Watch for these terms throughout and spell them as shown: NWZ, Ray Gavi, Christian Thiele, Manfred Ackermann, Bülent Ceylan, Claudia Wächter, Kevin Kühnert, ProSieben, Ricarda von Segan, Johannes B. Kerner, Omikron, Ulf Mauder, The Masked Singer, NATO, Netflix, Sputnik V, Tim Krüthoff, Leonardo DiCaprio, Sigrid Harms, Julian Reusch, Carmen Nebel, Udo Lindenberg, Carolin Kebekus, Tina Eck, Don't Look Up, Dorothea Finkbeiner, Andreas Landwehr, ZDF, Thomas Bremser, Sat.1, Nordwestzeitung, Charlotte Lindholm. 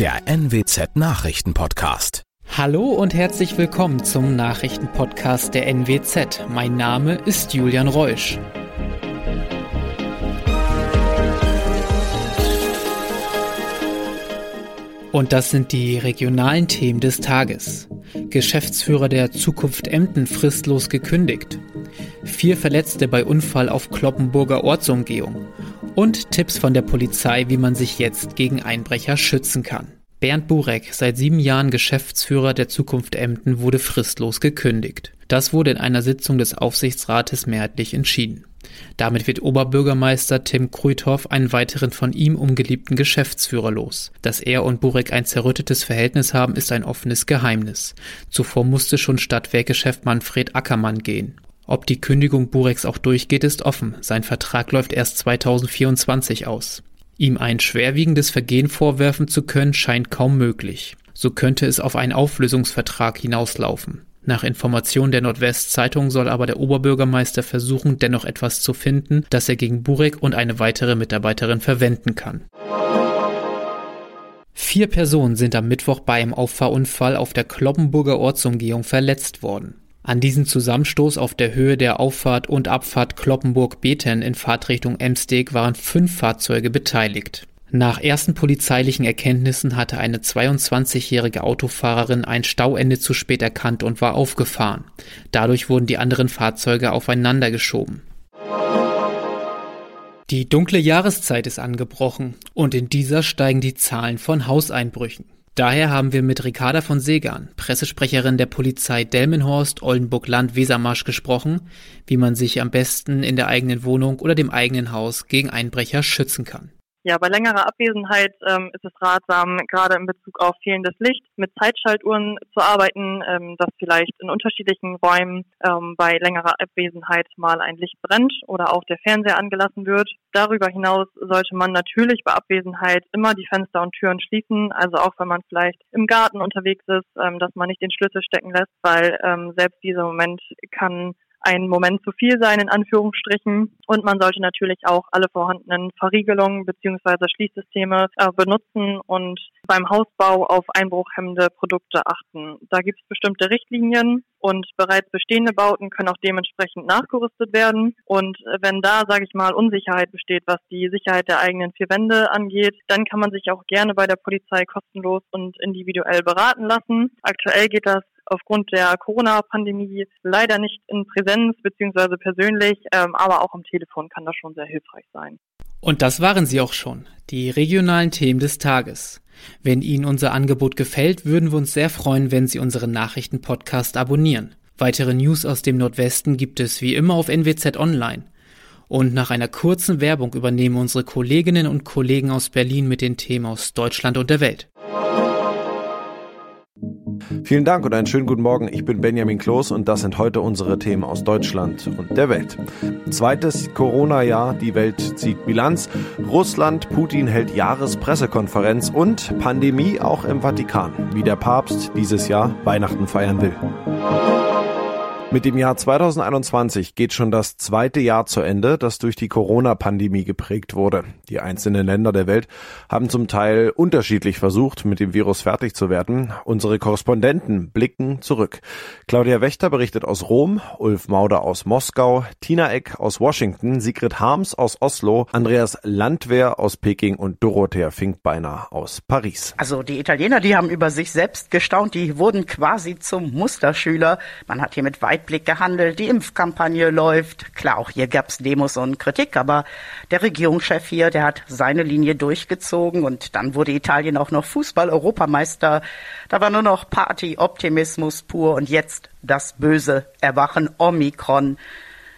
der NWZ Nachrichtenpodcast. Hallo und herzlich willkommen zum Nachrichtenpodcast der NWZ. Mein Name ist Julian Reusch. Und das sind die regionalen Themen des Tages. Geschäftsführer der Zukunft Emden fristlos gekündigt. 4 Verletzte bei Unfall auf Cloppenburger Ortsumgehung. Und Tipps von der Polizei, wie man sich jetzt gegen Einbrecher schützen kann. Bernd Burek, seit 7 Jahren Geschäftsführer der Zukunft Emden, wurde fristlos gekündigt. Das wurde in einer Sitzung des Aufsichtsrates mehrheitlich entschieden. Damit wird Oberbürgermeister Tim Krüthoff einen weiteren von ihm ungeliebten Geschäftsführer los. Dass er und Burek ein zerrüttetes Verhältnis haben, ist ein offenes Geheimnis. Zuvor musste schon Stadtwerkechef Manfred Ackermann gehen. Ob die Kündigung Bureks auch durchgeht, ist offen. Sein Vertrag läuft erst 2024 aus. Ihm ein schwerwiegendes Vergehen vorwerfen zu können, scheint kaum möglich. So könnte es auf einen Auflösungsvertrag hinauslaufen. Nach Informationen der Nordwestzeitung soll aber der Oberbürgermeister versuchen, dennoch etwas zu finden, das er gegen Burek und eine weitere Mitarbeiterin verwenden kann. 4 Personen sind am Mittwoch bei einem Auffahrunfall auf der Cloppenburger Ortsumgehung verletzt worden. An diesem Zusammenstoß auf der Höhe der Auffahrt und Abfahrt Cloppenburg-Beten in Fahrtrichtung Emsteg waren 5 Fahrzeuge beteiligt. Nach ersten polizeilichen Erkenntnissen hatte eine 22-jährige Autofahrerin ein Stauende zu spät erkannt und war aufgefahren. Dadurch wurden die anderen Fahrzeuge aufeinander geschoben. Die dunkle Jahreszeit ist angebrochen und in dieser steigen die Zahlen von Hauseinbrüchen. Daher haben wir mit Ricarda von Segan, Pressesprecherin der Polizei Delmenhorst, Oldenburg-Land, Wesermarsch gesprochen, wie man sich am besten in der eigenen Wohnung oder dem eigenen Haus gegen Einbrecher schützen kann. Ja, bei längerer Abwesenheit ist es ratsam, gerade in Bezug auf fehlendes Licht, mit Zeitschaltuhren zu arbeiten, dass vielleicht in unterschiedlichen Räumen bei längerer Abwesenheit mal ein Licht brennt oder auch der Fernseher angelassen wird. Darüber hinaus sollte man natürlich bei Abwesenheit immer die Fenster und Türen schließen, also auch wenn man vielleicht im Garten unterwegs ist, dass man nicht den Schlüssel stecken lässt, weil selbst dieser Moment kann ein Moment zu viel sein, in Anführungsstrichen. Und man sollte natürlich auch alle vorhandenen Verriegelungen bzw. Schließsysteme benutzen und beim Hausbau auf einbruchhemmende Produkte achten. Da gibt es bestimmte Richtlinien und bereits bestehende Bauten können auch dementsprechend nachgerüstet werden. Und wenn da, Unsicherheit besteht, was die Sicherheit der eigenen 4 Wände angeht, dann kann man sich auch gerne bei der Polizei kostenlos und individuell beraten lassen. Aktuell geht das aufgrund der Corona-Pandemie leider nicht in Präsenz bzw. persönlich, aber auch am Telefon kann das schon sehr hilfreich sein. Und das waren sie auch schon, die regionalen Themen des Tages. Wenn Ihnen unser Angebot gefällt, würden wir uns sehr freuen, wenn Sie unseren Nachrichten-Podcast abonnieren. Weitere News aus dem Nordwesten gibt es wie immer auf NWZ Online. Und nach einer kurzen Werbung übernehmen unsere Kolleginnen und Kollegen aus Berlin mit den Themen aus Deutschland und der Welt. Vielen Dank und einen schönen guten Morgen. Ich bin Benjamin Kloß und das sind heute unsere Themen aus Deutschland und der Welt. Zweites Corona-Jahr, die Welt zieht Bilanz. Russland, Putin hält Jahrespressekonferenz und Pandemie auch im Vatikan, wie der Papst dieses Jahr Weihnachten feiern will. Mit dem Jahr 2021 geht schon das zweite Jahr zu Ende, das durch die Corona-Pandemie geprägt wurde. Die einzelnen Länder der Welt haben zum Teil unterschiedlich versucht, mit dem Virus fertig zu werden. Unsere Korrespondenten blicken zurück. Claudia Wächter berichtet aus Rom, Ulf Mauder aus Moskau, Tina Eck aus Washington, Sigrid Harms aus Oslo, Andreas Landwehr aus Peking und Dorothea Finkbeiner aus Paris. Also die Italiener, die haben über sich selbst gestaunt, die wurden quasi zum Musterschüler. Man hat hier mit Blick gehandelt, die Impfkampagne läuft. Klar, auch hier gab es Demos und Kritik, aber der Regierungschef hier, der hat seine Linie durchgezogen und dann wurde Italien auch noch Fußball-Europameister. Da war nur noch Party, Optimismus pur und jetzt das böse Erwachen, Omikron.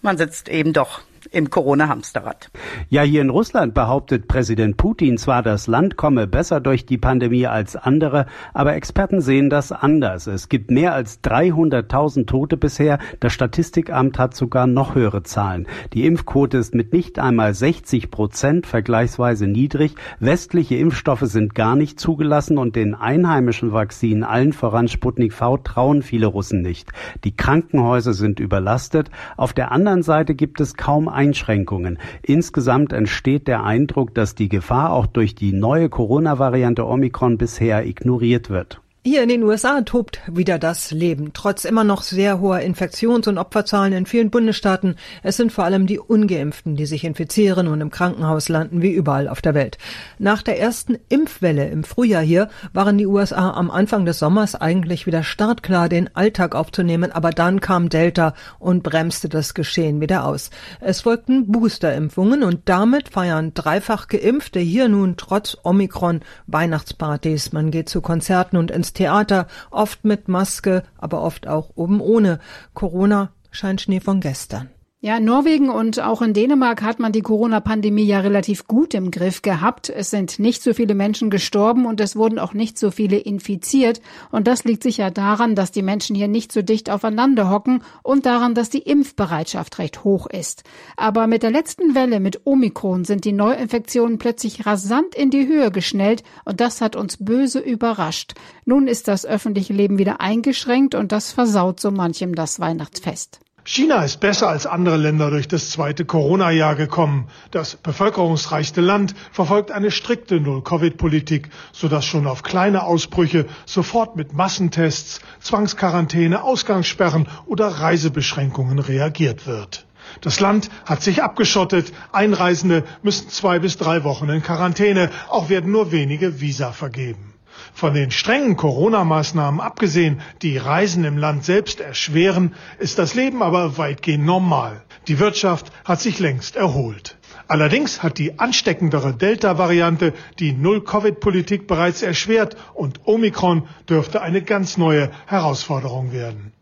Man sitzt eben doch im Corona-Hamsterrad. Ja, hier in Russland behauptet Präsident Putin zwar, das Land komme besser durch die Pandemie als andere, aber Experten sehen das anders. Es gibt mehr als 300.000 Tote bisher. Das Statistikamt hat sogar noch höhere Zahlen. Die Impfquote ist mit nicht einmal 60%, vergleichsweise niedrig. Westliche Impfstoffe sind gar nicht zugelassen und den einheimischen Vakzinen, allen voran Sputnik V, trauen viele Russen nicht. Die Krankenhäuser sind überlastet. Auf der anderen Seite gibt es kaum ein Einschränkungen. Insgesamt entsteht der Eindruck, dass die Gefahr auch durch die neue Corona-Variante Omikron bisher ignoriert wird. Hier in den USA tobt wieder das Leben. Trotz immer noch sehr hoher Infektions- und Opferzahlen in vielen Bundesstaaten. Es sind vor allem die Ungeimpften, die sich infizieren und im Krankenhaus landen, wie überall auf der Welt. Nach der ersten Impfwelle im Frühjahr hier waren die USA am Anfang des Sommers eigentlich wieder startklar, den Alltag aufzunehmen. Aber dann kam Delta und bremste das Geschehen wieder aus. Es folgten Boosterimpfungen und damit feiern dreifach Geimpfte hier nun trotz Omikron Weihnachtspartys. Man geht zu Konzerten und ins Theater, oft mit Maske, aber oft auch oben ohne. Corona scheint Schnee von gestern. Ja, in Norwegen und auch in Dänemark hat man die Corona-Pandemie ja relativ gut im Griff gehabt. Es sind nicht so viele Menschen gestorben und es wurden auch nicht so viele infiziert. Und das liegt sicher daran, dass die Menschen hier nicht so dicht aufeinander hocken und daran, dass die Impfbereitschaft recht hoch ist. Aber mit der letzten Welle mit Omikron sind die Neuinfektionen plötzlich rasant in die Höhe geschnellt und das hat uns böse überrascht. Nun ist das öffentliche Leben wieder eingeschränkt und das versaut so manchem das Weihnachtsfest. China ist besser als andere Länder durch das zweite Corona-Jahr gekommen. Das bevölkerungsreichste Land verfolgt eine strikte Null-Covid-Politik, sodass schon auf kleine Ausbrüche sofort mit Massentests, Zwangsquarantäne, Ausgangssperren oder Reisebeschränkungen reagiert wird. Das Land hat sich abgeschottet. Einreisende müssen 2 bis 3 Wochen in Quarantäne. Auch werden nur wenige Visa vergeben. Von den strengen Corona-Maßnahmen abgesehen, die Reisen im Land selbst erschweren, ist das Leben aber weitgehend normal. Die Wirtschaft hat sich längst erholt. Allerdings hat die ansteckendere Delta-Variante die Null-Covid-Politik bereits erschwert und Omikron dürfte eine ganz neue Herausforderung werden.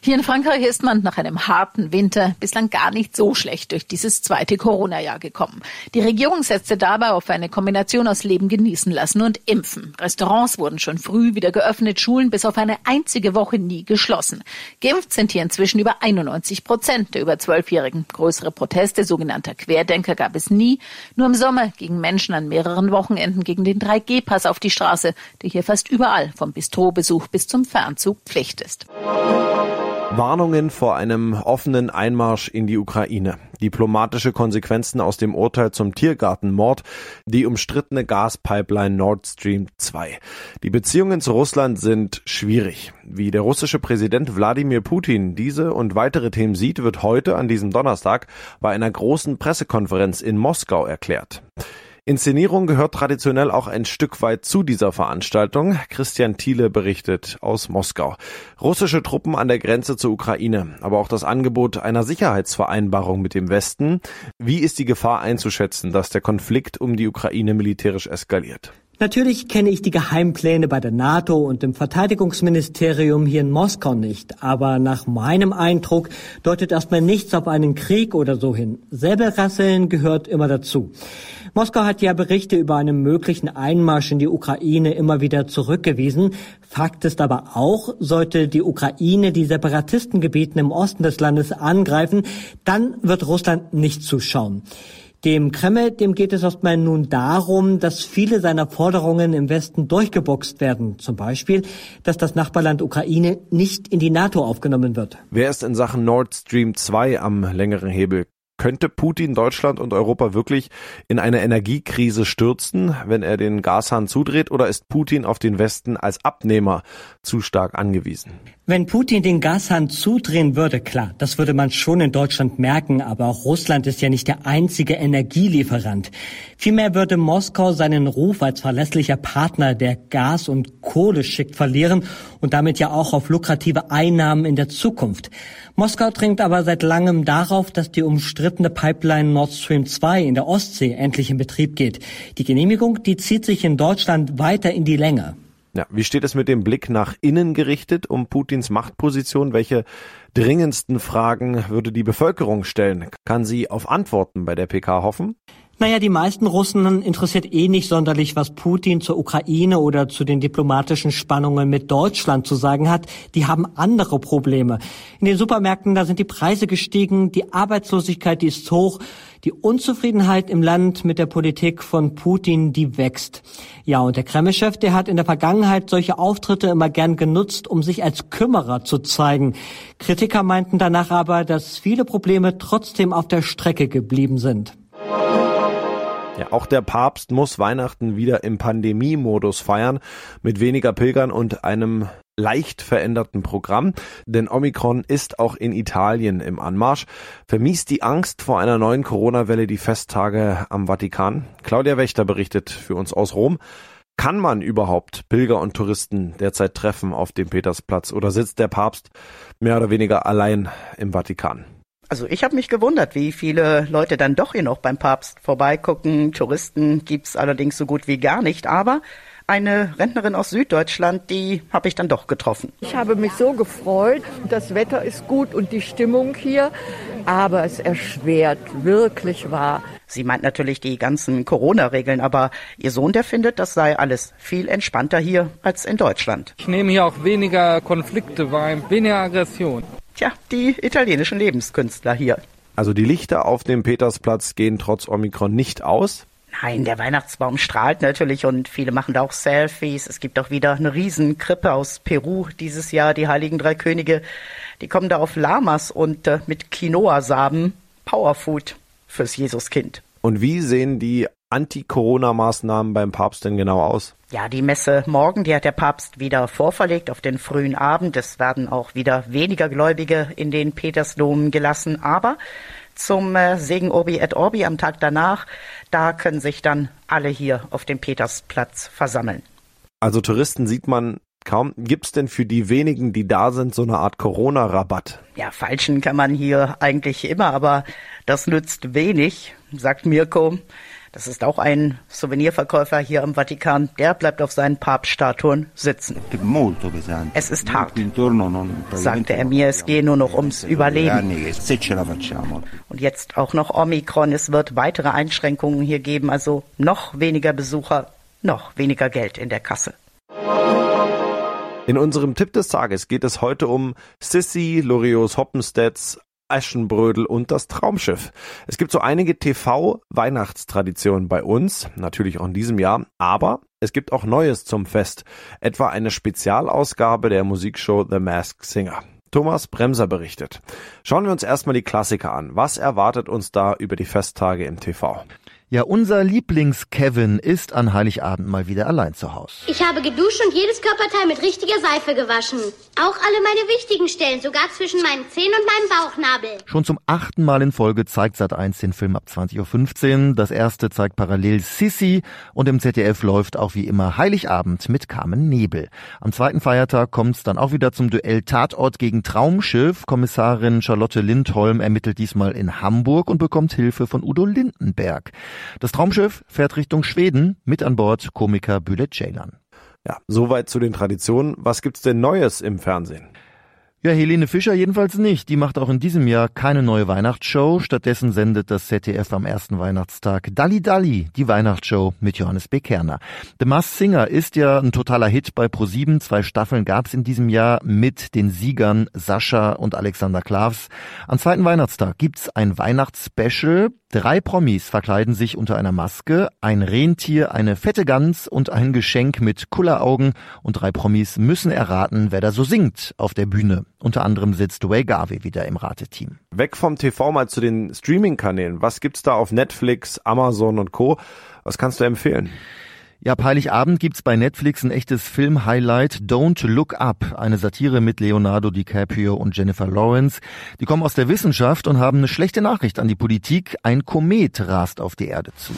Hier in Frankreich ist man nach einem harten Winter bislang gar nicht so schlecht durch dieses zweite Corona-Jahr gekommen. Die Regierung setzte dabei auf eine Kombination aus Leben genießen lassen und Impfen. Restaurants wurden schon früh wieder geöffnet, Schulen bis auf eine einzige Woche nie geschlossen. Geimpft sind hier inzwischen über 91% der über 12-Jährigen. Größere Proteste sogenannter Querdenker gab es nie. Nur im Sommer gingen Menschen an mehreren Wochenenden gegen den 3G-Pass auf die Straße, der hier fast überall vom Bistrobesuch bis zum Fernzug Pflicht ist. Warnungen vor einem offenen Einmarsch in die Ukraine, diplomatische Konsequenzen aus dem Urteil zum Tiergartenmord, die umstrittene Gaspipeline Nord Stream 2. Die Beziehungen zu Russland sind schwierig. Wie der russische Präsident Wladimir Putin diese und weitere Themen sieht, wird heute an diesem Donnerstag bei einer großen Pressekonferenz in Moskau erklärt. Inszenierung gehört traditionell auch ein Stück weit zu dieser Veranstaltung. Christian Thiele berichtet aus Moskau. Russische Truppen an der Grenze zur Ukraine, aber auch das Angebot einer Sicherheitsvereinbarung mit dem Westen. Wie ist die Gefahr einzuschätzen, dass der Konflikt um die Ukraine militärisch eskaliert? Natürlich kenne ich die Geheimpläne bei der NATO und dem Verteidigungsministerium hier in Moskau nicht. Aber nach meinem Eindruck deutet erstmal nichts auf einen Krieg oder so hin. Säbelrasseln gehört immer dazu. Moskau hat ja Berichte über einen möglichen Einmarsch in die Ukraine immer wieder zurückgewiesen. Fakt ist aber auch, sollte die Ukraine die Separatistengebieten im Osten des Landes angreifen, dann wird Russland nicht zuschauen. Dem Kreml, dem geht es erstmal nun darum, dass viele seiner Forderungen im Westen durchgeboxt werden. Zum Beispiel, dass das Nachbarland Ukraine nicht in die NATO aufgenommen wird. Wer ist in Sachen Nord Stream 2 am längeren Hebel? Könnte Putin Deutschland und Europa wirklich in eine Energiekrise stürzen, wenn er den Gashahn zudreht? Oder ist Putin auf den Westen als Abnehmer zu stark angewiesen? Wenn Putin den Gashahn zudrehen würde, klar, das würde man schon in Deutschland merken, aber auch Russland ist ja nicht der einzige Energielieferant. Vielmehr würde Moskau seinen Ruf als verlässlicher Partner, der Gas und Kohle schickt, verlieren und damit ja auch auf lukrative Einnahmen in der Zukunft. Moskau dringt aber seit langem darauf, dass die umstrittene Pipeline Nord Stream 2 in der Ostsee endlich in Betrieb geht. Die Genehmigung, die zieht sich in Deutschland weiter in die Länge. Ja, wie steht es mit dem Blick nach innen gerichtet um Putins Machtposition? Welche dringendsten Fragen würde die Bevölkerung stellen? Kann sie auf Antworten bei der PK hoffen? Naja, die meisten Russen interessiert eh nicht sonderlich, was Putin zur Ukraine oder zu den diplomatischen Spannungen mit Deutschland zu sagen hat. Die haben andere Probleme. In den Supermärkten, da sind die Preise gestiegen, die Arbeitslosigkeit, die ist hoch. Die Unzufriedenheit im Land mit der Politik von Putin, die wächst. Ja, und der Kreml-Chef, der hat in der Vergangenheit solche Auftritte immer gern genutzt, um sich als Kümmerer zu zeigen. Kritiker meinten danach aber, dass viele Probleme trotzdem auf der Strecke geblieben sind. Ja, auch der Papst muss Weihnachten wieder im Pandemie-Modus feiern, mit weniger Pilgern und einem leicht veränderten Programm, denn Omikron ist auch in Italien im Anmarsch. Vermisst die Angst vor einer neuen Corona-Welle die Festtage am Vatikan? Claudia Wächter berichtet für uns aus Rom. Kann man überhaupt Pilger und Touristen derzeit treffen auf dem Petersplatz oder sitzt der Papst mehr oder weniger allein im Vatikan? Also ich habe mich gewundert, wie viele Leute dann doch hier noch beim Papst vorbeigucken. Touristen gibt's allerdings so gut wie gar nicht, aber eine Rentnerin aus Süddeutschland, die habe ich dann doch getroffen. Ich habe mich so gefreut, das Wetter ist gut und die Stimmung hier, aber es erschwert, wirklich wahr. Sie meint natürlich die ganzen Corona-Regeln, aber ihr Sohn, der findet, das sei alles viel entspannter hier als in Deutschland. Ich nehme hier auch weniger Konflikte wahr, weniger Aggression. Tja, die italienischen Lebenskünstler hier. Also die Lichter auf dem Petersplatz gehen trotz Omikron nicht aus. Nein, der Weihnachtsbaum strahlt natürlich und viele machen da auch Selfies. Es gibt auch wieder eine Riesenkrippe aus Peru dieses Jahr, die Heiligen Drei Könige. Die kommen da auf Lamas und mit Quinoa-Samen. Powerfood fürs Jesuskind. Und wie sehen die Anti-Corona-Maßnahmen beim Papst denn genau aus? Ja, die Messe morgen, die hat der Papst wieder vorverlegt auf den frühen Abend. Es werden auch wieder weniger Gläubige in den Petersdom gelassen, aber zum Segen Urbi et Orbi am Tag danach, da können sich dann alle hier auf dem Petersplatz versammeln. Also Touristen sieht man kaum. Gibt's denn für die wenigen, die da sind, so eine Art Corona-Rabatt? Ja, falschen kann man hier eigentlich immer, aber das nützt wenig, sagt Mirko. Das ist auch ein Souvenirverkäufer hier im Vatikan. Der bleibt auf seinen Papststatuen sitzen. Es ist hart, sagte er mir. Es gehe nur noch ums Überleben. Und jetzt auch noch Omikron. Es wird weitere Einschränkungen hier geben. Also noch weniger Besucher, noch weniger Geld in der Kasse. In unserem Tipp des Tages geht es heute um Sissi, Lorios Hoppenstedts, Aschenbrödel und das Traumschiff. Es gibt so einige TV-Weihnachtstraditionen bei uns, natürlich auch in diesem Jahr, aber es gibt auch Neues zum Fest, etwa eine Spezialausgabe der Musikshow The Masked Singer. Thomas Bremser berichtet. Schauen wir uns erstmal die Klassiker an. Was erwartet uns da über die Festtage im TV? Ja, unser Lieblings-Kevin ist an Heiligabend mal wieder allein zu Hause. Ich habe geduscht und jedes Körperteil mit richtiger Seife gewaschen. Auch alle meine wichtigen Stellen, sogar zwischen meinen Zähnen und meinem Bauchnabel. Schon zum 8. Mal in Folge zeigt Sat.1 den Film ab 20.15 Uhr. Das erste zeigt parallel Sissi und im ZDF läuft auch wie immer Heiligabend mit Carmen Nebel. Am zweiten Feiertag kommt es dann auch wieder zum Duell Tatort gegen Traumschiff. Kommissarin Charlotte Lindholm ermittelt diesmal in Hamburg und bekommt Hilfe von Udo Lindenberg. Das Traumschiff fährt Richtung Schweden, mit an Bord Komiker Bülent Ceylan. Ja, soweit zu den Traditionen. Was gibt's denn Neues im Fernsehen? Ja, Helene Fischer jedenfalls nicht. Die macht auch in diesem Jahr keine neue Weihnachtsshow. Stattdessen sendet das ZDF am ersten Weihnachtstag Dalli Dalli, die Weihnachtsshow mit Johannes B. Kerner. The Masked Singer ist ja ein totaler Hit bei ProSieben. 2 Staffeln gab's in diesem Jahr mit den Siegern Sascha und Alexander Klaas. Am zweiten Weihnachtstag gibt's ein Weihnachtsspecial. 3 Promis verkleiden sich unter einer Maske, ein Rentier, eine fette Gans und ein Geschenk mit Kulleraugen. Und 3 Promis müssen erraten, wer da so singt auf der Bühne. Unter anderem sitzt Ray Gavi wieder im Rateteam. Weg vom TV mal zu den Streaming-Kanälen. Was gibt's da auf Netflix, Amazon und Co.? Was kannst du empfehlen? Ja, ab Heiligabend gibt's bei Netflix ein echtes Film-Highlight, Don't Look Up, eine Satire mit Leonardo DiCaprio und Jennifer Lawrence. Die kommen aus der Wissenschaft und haben eine schlechte Nachricht an die Politik. Ein Komet rast auf die Erde zu.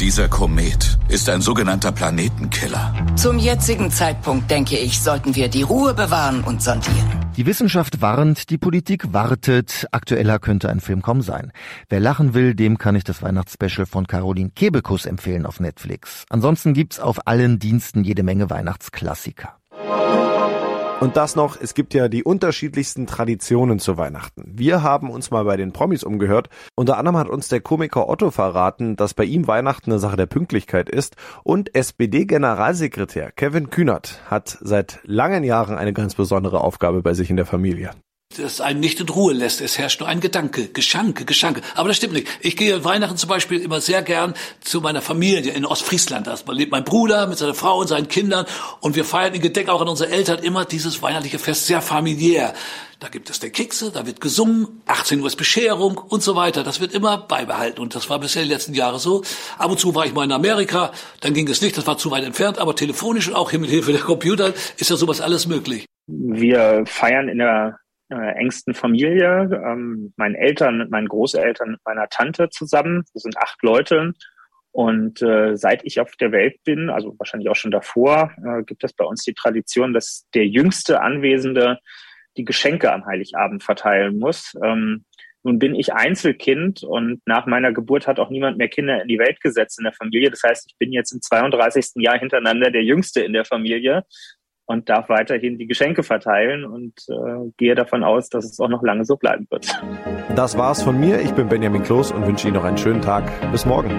Dieser Komet ist ein sogenannter Planetenkiller. Zum jetzigen Zeitpunkt, denke ich, sollten wir die Ruhe bewahren und sondieren. Die Wissenschaft warnt, die Politik wartet. Aktueller könnte ein Film kaum sein. Wer lachen will, dem kann ich das Weihnachtsspecial von Carolin Kebekus empfehlen auf Netflix. Ansonsten gibt's auf allen Diensten jede Menge Weihnachtsklassiker. Und das noch, es gibt ja die unterschiedlichsten Traditionen zu Weihnachten. Wir haben uns mal bei den Promis umgehört. Unter anderem hat uns der Komiker Otto verraten, dass bei ihm Weihnachten eine Sache der Pünktlichkeit ist. Und SPD-Generalsekretär Kevin Kühnert hat seit langen Jahren eine ganz besondere Aufgabe bei sich in der Familie. Das einem nicht in Ruhe lässt. Es herrscht nur ein Gedanke. Geschenke. Aber das stimmt nicht. Ich gehe Weihnachten zum Beispiel immer sehr gern zu meiner Familie in Ostfriesland. Da lebt mein Bruder mit seiner Frau und seinen Kindern. Und wir feiern in Gedenken auch an unsere Eltern immer dieses weihnachtliche Fest sehr familiär. Da gibt es der Kekse, da wird gesungen, 18 Uhr ist Bescherung und so weiter. Das wird immer beibehalten. Und das war bisher die letzten Jahre so. Ab und zu war ich mal in Amerika. Dann ging es nicht. Das war zu weit entfernt. Aber telefonisch und auch hier mit Hilfe der Computer ist ja sowas alles möglich. Wir feiern in der engsten Familie, meinen Eltern, mit meinen Großeltern, mit meiner Tante zusammen. Wir sind 8 Leute und seit ich auf der Welt bin, also wahrscheinlich auch schon davor, gibt es bei uns die Tradition, dass der jüngste Anwesende die Geschenke am Heiligabend verteilen muss. Nun bin ich Einzelkind und nach meiner Geburt hat auch niemand mehr Kinder in die Welt gesetzt in der Familie. Das heißt, ich bin jetzt im 32. Jahr hintereinander der Jüngste in der Familie und darf weiterhin die Geschenke verteilen und gehe davon aus, dass es auch noch lange so bleiben wird. Das war's von mir. Ich bin Benjamin Kloß und wünsche Ihnen noch einen schönen Tag. Bis morgen.